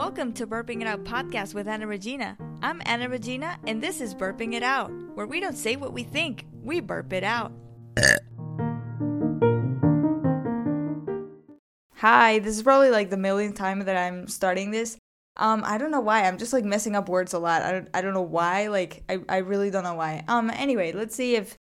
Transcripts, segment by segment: Welcome to Burping It Out podcast with Ana Regina. I'm Ana Regina, and this is Burping It Out, where we don't say what we think, we burp it out. Hi, this is probably like the millionth time that I'm starting this. I don't know why. I'm just like messing up words a lot. I don't know why. Like I really don't know why. Anyway, let's see if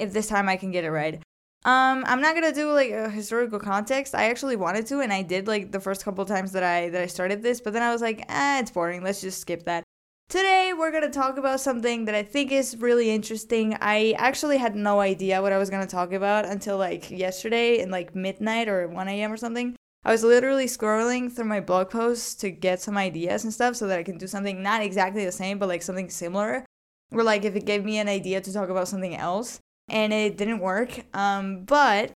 this time I can get it right. I'm not gonna do like a historical context. I actually wanted to, and I did like the first couple times that I started this, but then I was like, it's boring. Let's just skip that. Today we're gonna talk about something that I think is really interesting. I actually had no idea what I was gonna talk about until like yesterday in like midnight or 1 a.m. or something. I was literally scrolling through my blog posts to get some ideas and stuff so that I can do something not exactly the same, but like something similar, or like if it gave me an idea to talk about something else. And it didn't work, but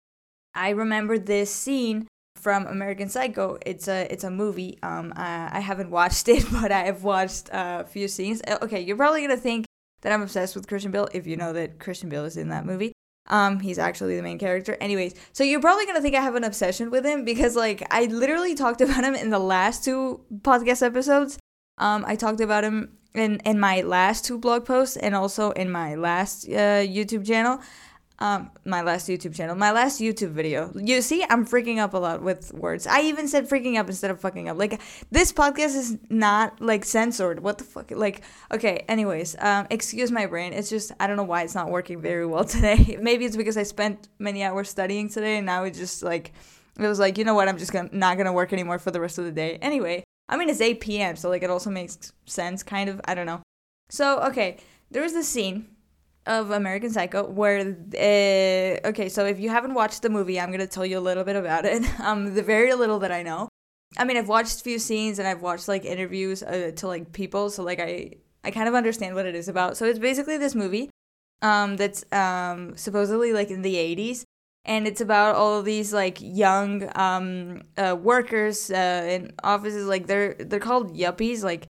I remembered this scene from American Psycho. It's a movie. I haven't watched it, but I have watched a few scenes. Okay, you're probably going to think that I'm obsessed with Christian Bale if you know that Christian Bale is in that movie. He's actually the main character. Anyways, so you're probably going to think I have an obsession with him because, like, I literally talked about him in the last two podcast episodes. I talked about him in my last two blog posts and also in my last YouTube channel. My last YouTube video. You see, I'm freaking up a lot with words. I even said freaking up instead of fucking up. Like, this podcast is not, like, censored. What the fuck? Like, okay, anyways, excuse my brain. It's just, I don't know why it's not working very well today. Maybe it's because I spent many hours studying today and now it's just, like, it was like, you know what, I'm just not gonna work anymore for the rest of the day. Anyway. I mean, it's 8 p.m., so, like, it also makes sense, kind of. I don't know. So, okay, there was this scene of American Psycho where, okay, so if you haven't watched the movie, I'm going to tell you a little bit about it. The very little that I know. I mean, I've watched a few scenes, and I've watched, like, interviews to, like, people, so, like, I kind of understand what it is about. So it's basically this movie that's supposedly, like, in the 80s. And it's about all of these, like, young workers in offices. Like, they're called yuppies. Like,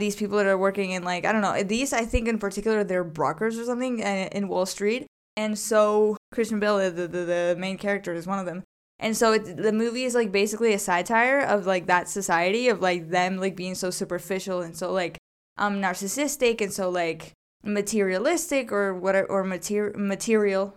these people that are working in, like, I don't know. These, I think, in particular, they're brokers or something in Wall Street. And so Christian Bale, the main character, is one of them. And so the movie is, like, basically a satire of, like, that society. Of, like, them, like, being so superficial and so, like, narcissistic and so, like, materialistic or whatever, or materialistic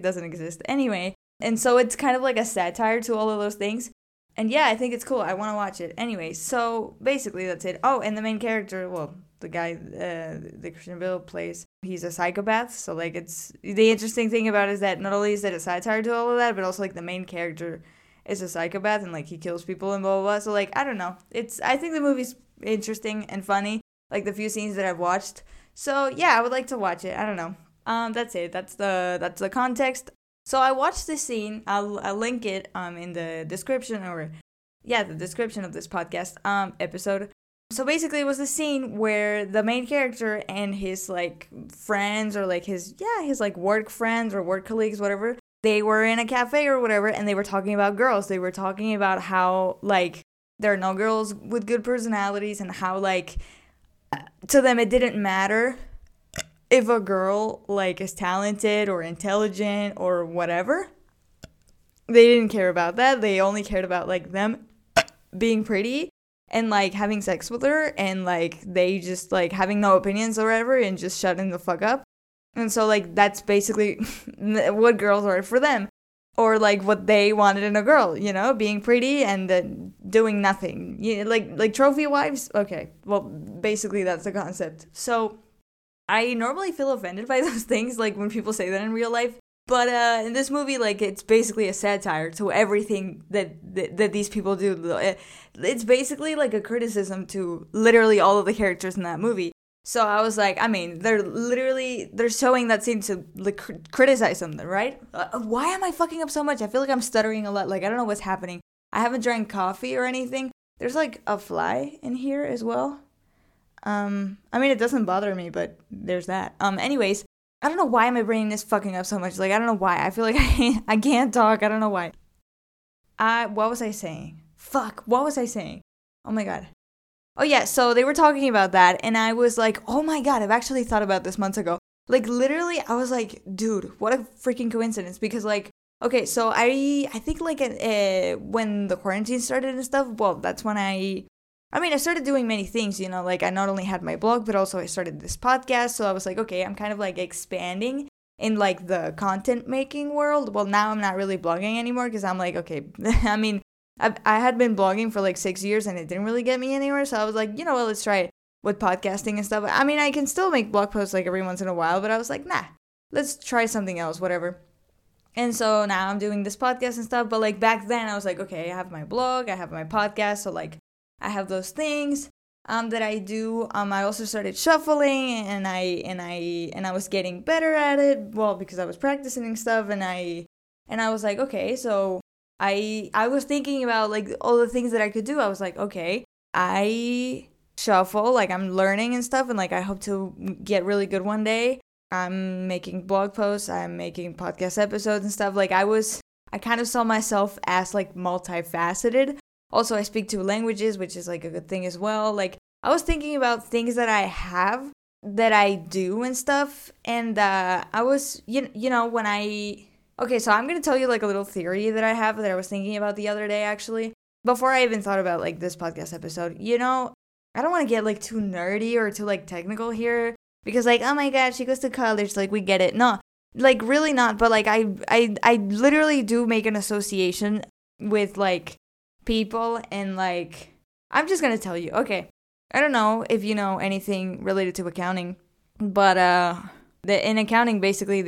doesn't exist anyway. And so it's kind of like a satire to all of those things. And yeah, I think it's cool. I want to watch it anyway. So basically that's it. Oh, and the main character, well, the guy the Christian Bale plays, he's a psychopath. So like it's the interesting thing about it is that not only is it a satire to all of that, but also like the main character is a psychopath and like he kills people and blah blah blah. So like I don't know. I think the movie's interesting and funny. Like, the few scenes that I've watched. So, yeah, I would like to watch it. I don't know. That's it. That's the context. So, I watched this scene. I'll link it in the description the description of this podcast episode. So, basically, it was the scene where the main character and his, like, friends or, like, his, like, work friends or work colleagues, whatever. They were in a cafe or whatever, and they were talking about girls. They were talking about how, like, there are no girls with good personalities and how, like, to them, it didn't matter if a girl, like, is talented or intelligent or whatever. They didn't care about that. They only cared about, like, them being pretty and, like, having sex with her and, like, they just, like, having no opinions or whatever and just shutting the fuck up. And so, like, that's basically what girls are for them or, like, what they wanted in a girl, you know, being pretty and doing nothing, you know, like trophy wives. Okay, well, basically that's the concept. So I normally feel offended by those things, like when people say that in real life, but in this movie, like, it's basically a satire to everything that these people do. It's basically like a criticism to literally all of the characters in that movie. So I was like, I mean, they're showing that scene to, like, criticize something, right? Why am I fucking up so much? I feel like I'm stuttering a lot. Like, I don't know what's happening. I haven't drank coffee or anything. There's, like, a fly in here as well. I mean, it doesn't bother me, but there's that. Anyways, I don't know why my brain is fucking up so much. Like, I don't know why. I feel like I can't talk. I don't know why. What was I saying? Fuck, what was I saying? Oh, my God. Oh, yeah, so they were talking about that, and I was like, oh, my God, I've actually thought about this months ago. Like, literally, I was like, dude, what a freaking coincidence, because, like, Okay, so I think like when the quarantine started and stuff, well, that's when I mean, I started doing many things, you know, like I not only had my blog, but also I started this podcast. So I was like, okay, I'm kind of like expanding in like the content making world. Well, now I'm not really blogging anymore because I'm like, okay, I mean, I had been blogging for like 6 years and it didn't really get me anywhere. So I was like, you know what, let's try it with podcasting and stuff. I mean, I can still make blog posts like every once in a while, but I was like, nah, let's try something else, whatever. And so now I'm doing this podcast and stuff. But like back then I was like, okay, I have my blog, I have my podcast. So like I have those things that I do. I also started shuffling and I was getting better at it. Well, because I was practicing stuff and I was like, okay, so I was thinking about like all the things that I could do. I was like, okay, I shuffle, like I'm learning and stuff. And like, I hope to get really good one day. I'm making blog posts, I'm making podcast episodes and stuff. Like I kind of saw myself as like multifaceted. Also, I speak 2 languages, which is like a good thing as well. Like I was thinking about things that I have, that I do and stuff. And I was, you know, when I... Okay, so I'm going to tell you like a little theory that I have that I was thinking about the other day, actually, before I even thought about like this podcast episode. You know, I don't want to get like too nerdy or too like technical here. Because like, oh my god, she goes to college, like we get it. No, like really not. But like I literally do make an association with like people and like, I'm just going to tell you. Okay, I don't know if you know anything related to accounting, but in accounting, basically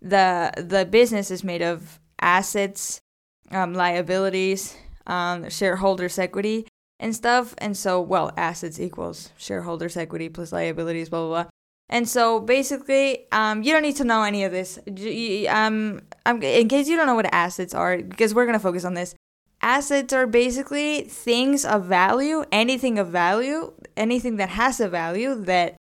the business is made of assets, liabilities, shareholders' equity and stuff. And so, well, assets equals shareholders' equity plus liabilities, blah, blah, blah. And so basically, you don't need to know any of this. In case you don't know what assets are, because we're going to focus on this. Assets are basically things of value, anything of value, anything that has a value that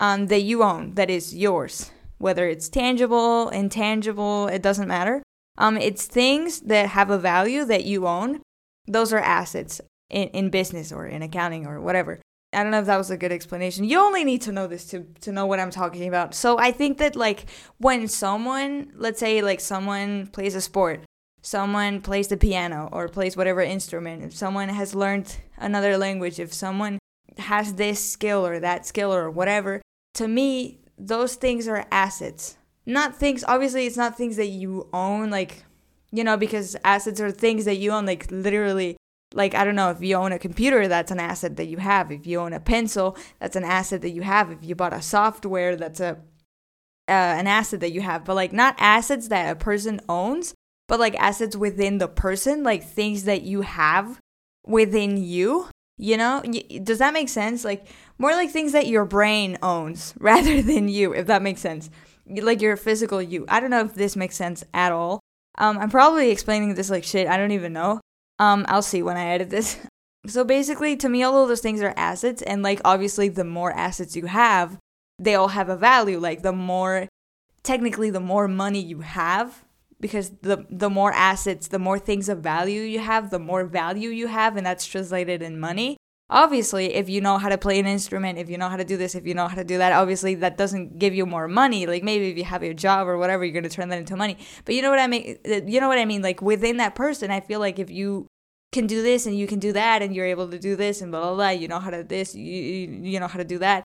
you own, that is yours. Whether it's tangible, intangible, it doesn't matter. It's things that have a value that you own. Those are assets in business or in accounting or whatever. I don't know if that was a good explanation. You only need to know this to know what I'm talking about. So I think that like when someone, let's say like someone plays a sport, someone plays the piano or plays whatever instrument, if someone has learned another language, if someone has this skill or that skill or whatever, to me, those things are assets. Not things, obviously it's not things that you own, like, you know, because assets are things that you own, like literally. Like, I don't know, if you own a computer, that's an asset that you have. If you own a pencil, that's an asset that you have. If you bought a software, that's an asset that you have. But, like, not assets that a person owns, but, like, assets within the person, like things that you have within you, you know? Does that make sense? Like, more like things that your brain owns rather than you, if that makes sense. Like, your physical you. I don't know if this makes sense at all. I'm probably explaining this like shit. I don't even know. I'll see when I edit this. So basically, to me, all of those things are assets. And like, obviously, the more assets you have, they all have a value. Like the more money you have, because the more assets, the more things of value you have, the more value you have. And that's translated in money. Obviously, if you know how to play an instrument, if you know how to do this, if you know how to do that, obviously that doesn't give you more money. Like maybe if you have your job or whatever, you're going to turn that into money. But you know what I mean? Like within that person, I feel like if you can do this and you can do that and you're able to do this and blah, blah, blah, you know how to this, you know how to do that,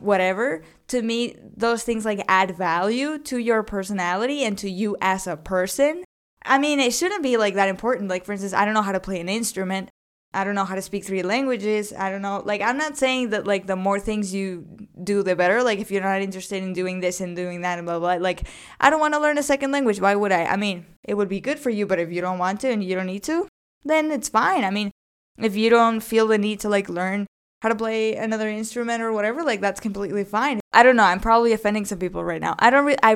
whatever. To me, those things like add value to your personality and to you as a person. I mean, it shouldn't be like that important. Like for instance, I don't know how to play an instrument. I don't know how to speak 3 languages. I don't know. Like, I'm not saying that, like, the more things you do, the better. Like, if you're not interested in doing this and doing that and blah, blah, blah. Like, I don't want to learn a second language. Why would I? I mean, it would be good for you, but if you don't want to and you don't need to, then it's fine. I mean, if you don't feel the need to, like, learn how to play another instrument or whatever, like, that's completely fine. I don't know. I'm probably offending some people right now. I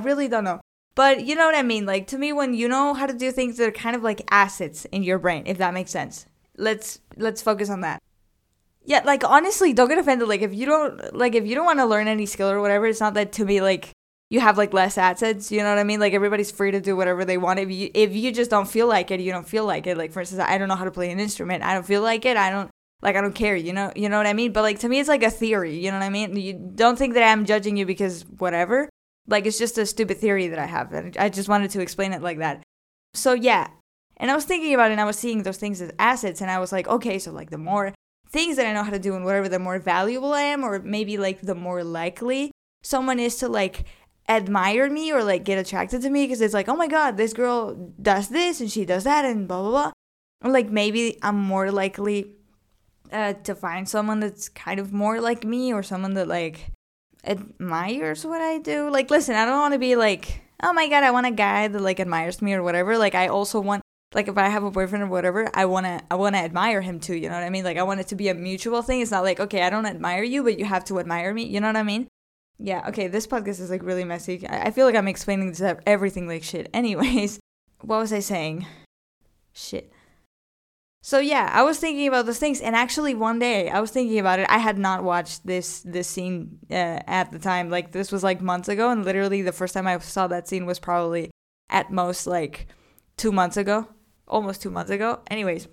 really don't know. But you know what I mean? Like, to me, when you know how to do things, they're kind of like assets in your brain, if that makes sense. Let's focus on that. Yeah, like honestly, don't get offended. Like if you don't want to learn any skill or whatever, it's not that to me like you have like less assets. You know what I mean? Like everybody's free to do whatever they want. If you just don't feel like it, you don't feel like it. Like for instance, I don't know how to play an instrument. I don't feel like it. I don't care. You know what I mean? But like to me, it's like a theory. You know what I mean? You don't think that I'm judging you because whatever. Like it's just a stupid theory that I have, and I just wanted to explain it like that. So yeah, and I was thinking about it, and I was seeing those things as assets, and I was like, okay, so like the more things that I know how to do and whatever, the more valuable I am, or maybe like the more likely someone is to like admire me or like get attracted to me, because it's like, oh my god, this girl does this and she does that and blah blah blah. Or like maybe I'm more likely to find someone that's kind of more like me, or someone that like admires what I do. Like, listen, I don't want to be like, oh my god, I want a guy that like admires me or whatever. Like, I also want, like, if I have a boyfriend or whatever, I want to admire him too, you know what I mean? Like, I want it to be a mutual thing. It's not like, okay, I don't admire you, but you have to admire me, you know what I mean? Yeah, okay, this podcast is like really messy. I feel like I'm explaining this, everything like shit. Anyways, what was I saying? Shit. So yeah, I was thinking about those things, and actually one day I was thinking about it. I had not watched this scene at the time. Like, this was like months ago, and literally the first time I saw that scene was probably at most like 2 months ago, almost 2 months ago. Anyways,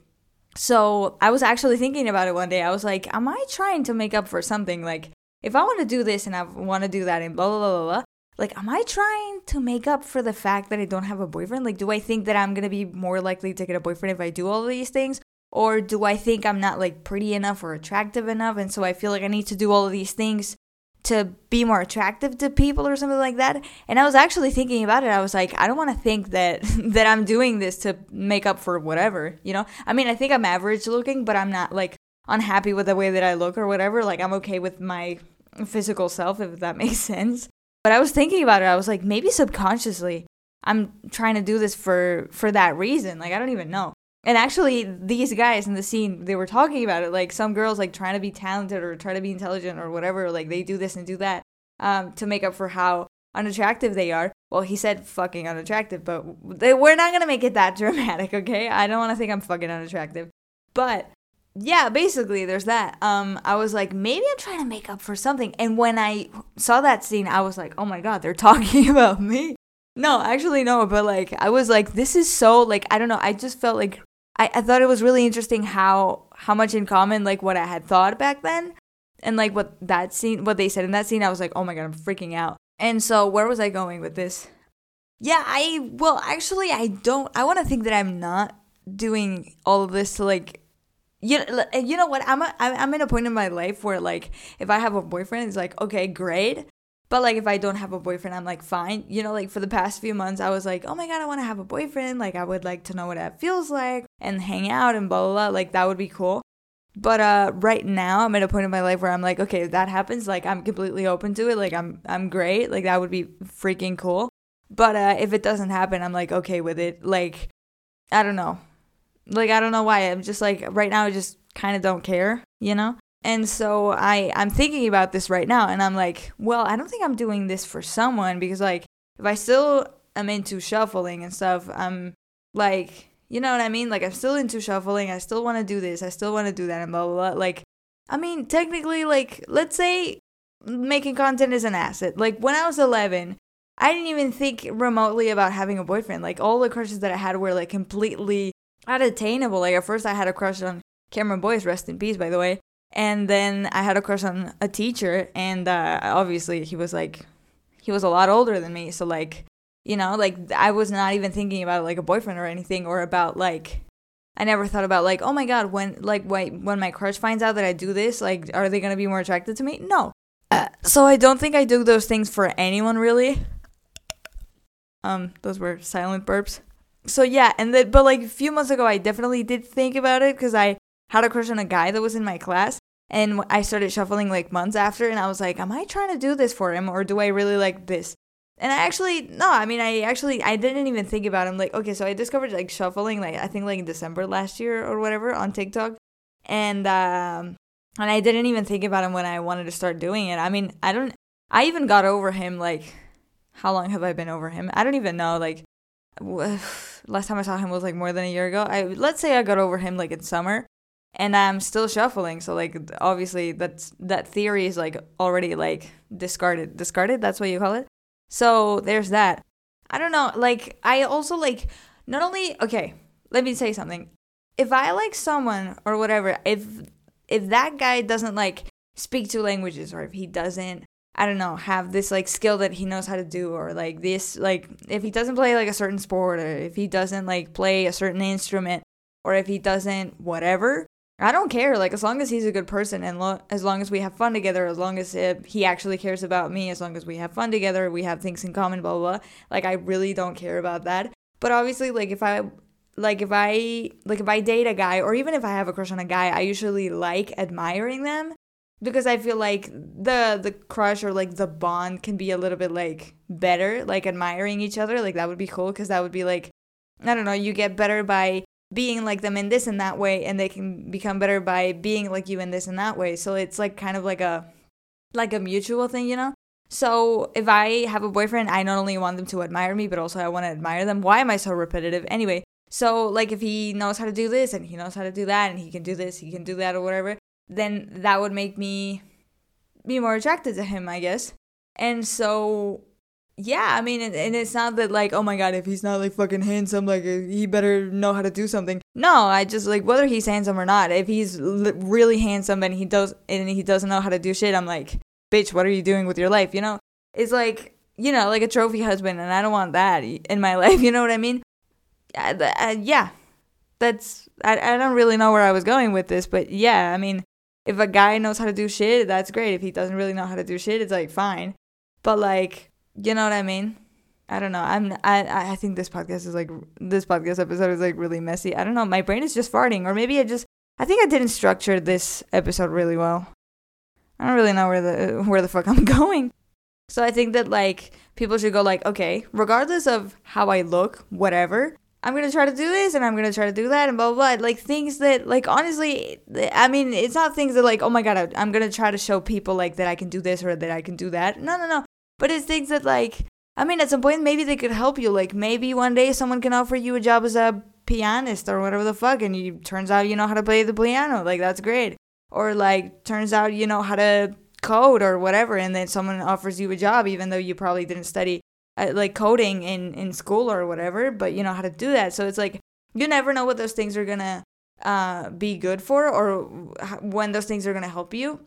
so I was actually thinking about it one day. I was like, am I trying to make up for something? Like, if I want to do this and I want to do that and blah, blah, blah, blah, like, am I trying to make up for the fact that I don't have a boyfriend? Like, do I think that I'm going to be more likely to get a boyfriend if I do all of these things? Or do I think I'm not, like, pretty enough or attractive enough? And so I feel like I need to do all of these things to be more attractive to people or something like that. And I was actually thinking about it. I was like, I don't want to think that I'm doing this to make up for whatever, you know? I mean, I think I'm average looking, but I'm not, like, unhappy with the way that I look or whatever. Like, I'm okay with my physical self, if that makes sense. But I was thinking about it. I was like, maybe subconsciously I'm trying to do this for that reason. Like, I don't even know. And actually, these guys in the scene, they were talking about it. Like, some girls, like, trying to be talented or try to be intelligent or whatever. Like, they do this and do that to make up for how unattractive they are. Well, he said fucking unattractive, but we're not going to make it that dramatic, okay? I don't want to think I'm fucking unattractive. But yeah, basically, there's that. I was like, maybe I'm trying to make up for something. And when I saw that scene, I was like, oh my god, they're talking about me. No, actually, no. But, like, I was like, this is so, like, I don't know. I just felt like, I thought it was really interesting how much in common, like, what I had thought back then. And, like, what they said in that scene, I was like, oh my god, I'm freaking out. And so, where was I going with this? Yeah, I want to think that I'm not doing all of this to, like, you know what, I'm in a point in my life where, like, if I have a boyfriend, it's like, okay, great. But, like, if I don't have a boyfriend, I'm like, fine. You know, like, for the past few months, I was like, oh my god, I want to have a boyfriend. Like, I would like to know what that feels like and hang out and blah, blah, blah. Like, that would be cool. But right now, I'm at a point in my life where I'm like, okay, if that happens, like, I'm completely open to it. Like, I'm great. Like, that would be freaking cool. But if it doesn't happen, I'm like, okay with it. Like, I don't know. Like, I don't know why. I'm just like, right now, I just kind of don't care, you know? And so I'm thinking about this right now, and I'm like, well, I don't think I'm doing this for someone, because, like, if I still am into shuffling and stuff, I'm like, you know what I mean? Like, I'm still into shuffling. I still want to do this. I still want to do that and blah, blah, blah. Like, I mean, technically, like, let's say making content is an asset. Like, when I was 11, I didn't even think remotely about having a boyfriend. Like, all the crushes that I had were, like, completely unattainable. Like, at first I had a crush on Cameron Boyce, rest in peace, by the way, and then I had a crush on a teacher, and obviously he was a lot older than me, so, like, you know, like, I was not even thinking about, like, a boyfriend or anything, or about, like, I never thought about, like, oh my god, when my crush finds out that I do this, like, are they gonna be more attracted to me? No. So I don't think I do those things for anyone, really. Those were silent burps. So yeah, but like a few months ago, I definitely did think about it, because I had a crush on a guy that was in my class, and I started shuffling, like, months after, and I was like, am I trying to do this for him, or do I really like this? And I didn't even think about him. Like, okay, so I discovered, like, shuffling, like, I think, like, in December last year or whatever on TikTok, and I didn't even think about him when I wanted to start doing it. I mean, I even got over him, like, how long have I been over him? I don't even know, like, last time I saw him was, like, more than a year ago. Let's say I got over him, like, in summer, and I'm still shuffling, so, like, obviously that theory is, like, already, like, discarded, that's what you call it. So there's that. I don't know, like, I also, like, not only, okay, let me say something. If I like someone or whatever, if that guy doesn't, like, speak two languages, or if he doesn't I don't know, have this, like, skill that he knows how to do, or, like, this, like, if he doesn't play, like, a certain sport, or if he doesn't, like, play a certain instrument, or if he doesn't whatever, I don't care. Like, as long as he's a good person, and as long as we have fun together, as long as he actually cares about me, as long as we have fun together, we have things in common, blah, blah, blah. Like, I really don't care about that. But obviously, like, if I date a guy, or even if I have a crush on a guy, I usually like admiring them. Because I feel like the crush or, like, the bond can be a little bit, like, better. Like, admiring each other, like, that would be cool. Because that would be, like, I don't know, you get better by being like them in this and that way. And they can become better by being like you in this and that way. So it's, like, kind of like a mutual thing, you know? So if I have a boyfriend, I not only want them to admire me, but also I want to admire them. Why am I so repetitive? Anyway, so, like, if he knows how to do this and he knows how to do that and he can do this, he can do that or whatever, then that would make me be more attracted to him, I guess. And so, yeah, I mean, and it's not that, like, oh my god, if he's not, like, fucking handsome, like, he better know how to do something. No, I just, like, whether he's handsome or not, if he's really handsome and he doesn't know how to do shit, I'm like, bitch, what are you doing with your life, you know? It's like, you know, like a trophy husband, and I don't want that in my life, you know what I mean? Yeah, that's, I don't really know where I was going with this, but yeah, I mean, if a guy knows how to do shit, that's great. If he doesn't really know how to do shit, it's, like, fine. But, like, you know what I mean? I don't know. I think this podcast episode is, like, really messy. I don't know. My brain is just farting. Or maybe I think I didn't structure this episode really well. I don't really know where the fuck I'm going. So I think that, like, people should go, like, okay, regardless of how I look, whatever, I'm going to try to do this, and I'm going to try to do that, and blah, blah, blah. Like, things that, like, honestly, I mean, it's not things that, like, oh, my God, I'm going to try to show people, like, that I can do this or that I can do that. No. But it's things that, like, I mean, at some point, maybe they could help you. Like, maybe one day someone can offer you a job as a pianist or whatever the fuck, and it turns out you know how to play the piano. Like, that's great. Or, like, turns out you know how to code or whatever, and then someone offers you a job even though you probably didn't study like coding in school or whatever, but you know how to do that. So it's like, you never know what those things are gonna be good for, or when those things are gonna help you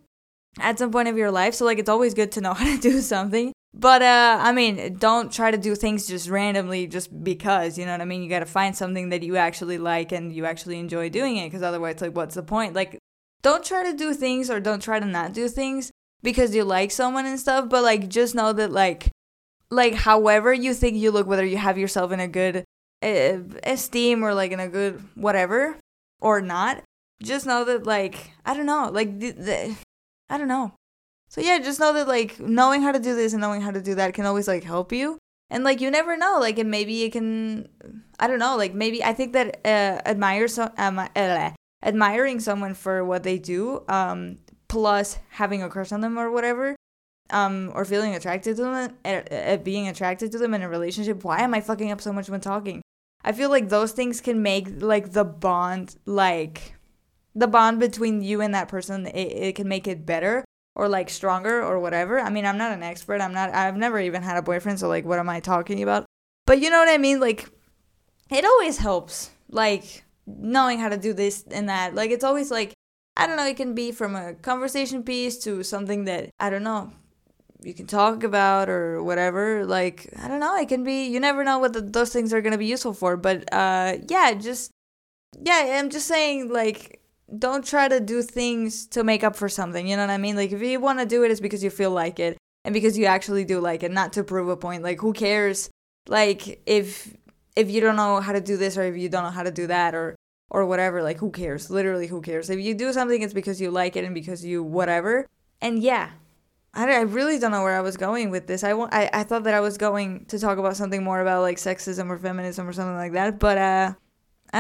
at some point of your life. So, like, it's always good to know how to do something, but I mean, don't try to do things just randomly just because, you know what I mean? You gotta find something that you actually like and you actually enjoy doing it, because otherwise, like, what's the point? Like, don't try to do things, or don't try to not do things because you like someone and stuff, but, like, just know that, like, however you think you look, whether you have yourself in a good esteem or, like, in a good whatever or not, just know that, like, I don't know, like, I don't know. So, yeah, just know that, like, knowing how to do this and knowing how to do that can always, like, help you. And, like, you never know, like, and maybe it can, I don't know, like, maybe I think that admiring someone for what they do, plus having a crush on them or whatever, or feeling attracted to them, being attracted to them in a relationship. Why am I fucking up so much when talking? I feel like those things can make, like, the bond between you and that person, it can make it better or, like, stronger or whatever. I mean, I'm not an expert. I've never even had a boyfriend, so, like, what am I talking about? But you know what I mean? Like, it always helps, like, knowing how to do this and that. Like, it's always, like, I don't know, it can be from a conversation piece to something that, I don't know, you can talk about or whatever. Like, I don't know, it can be, you never know what those things are going to be useful for. But, I'm just saying, like, don't try to do things to make up for something, you know what I mean? Like, if you want to do it, it's because you feel like it and because you actually do like it, not to prove a point. Like, who cares? Like, if you don't know how to do this or if you don't know how to do that or whatever, like, who cares? Literally, who cares? If you do something, it's because you like it and because you whatever. And yeah, I really don't know where I was going with this. I thought that I was going to talk about something more about, like, sexism or feminism or something like that, but I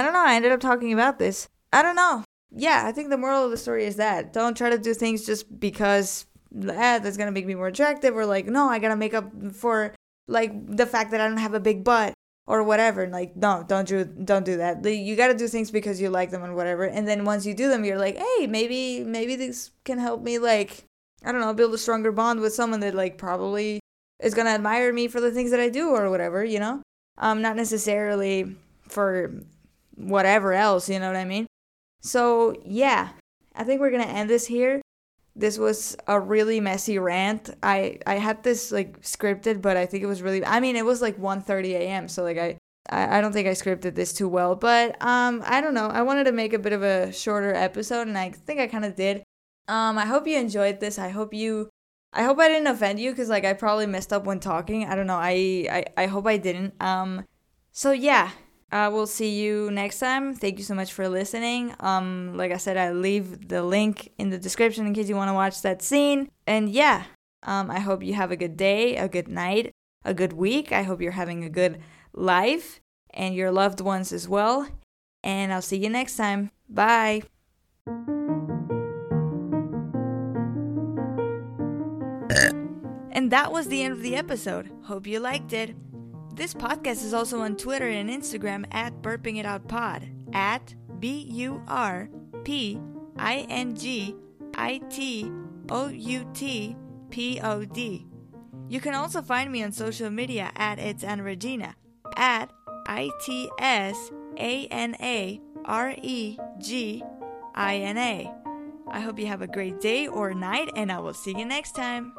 don't know, I ended up talking about this. I don't know. Yeah, I think the moral of the story is that don't try to do things just because that's gonna make me more attractive, or, like, no, I gotta make up for, like, the fact that I don't have a big butt or whatever. Like, no, don't do that. You gotta do things because you like them and whatever. And then once you do them, you're like, hey, maybe this can help me, like, I don't know, build a stronger bond with someone that, like, probably is gonna admire me for the things that I do or whatever, you know? Not necessarily for whatever else, you know what I mean? So, yeah, I think we're gonna end this here. This was a really messy rant. I had this like scripted, but I think it was really, I mean, it was like 1:30 a.m. So like I don't think I scripted this too well, but I don't know. I wanted to make a bit of a shorter episode, and I think I kind of did. I hope you enjoyed this. I hope I didn't offend you, because like I probably messed up when talking. I don't know. I hope I didn't. So yeah. We'll see you next time. Thank you so much for listening. Like I said, I leave the link in the description in case you want to watch that scene. And yeah, I hope you have a good day, a good night, a good week. I hope you're having a good life, and your loved ones as well. And I'll see you next time. Bye. And that was the end of the episode. Hope you liked it. This podcast is also on Twitter and Instagram at BurpingItOutPod, at BurpingItOutPod. You can also find me on social media at It's Ana Regina, at ITSANAREGINA. I hope you have a great day or night, and I will see you next time.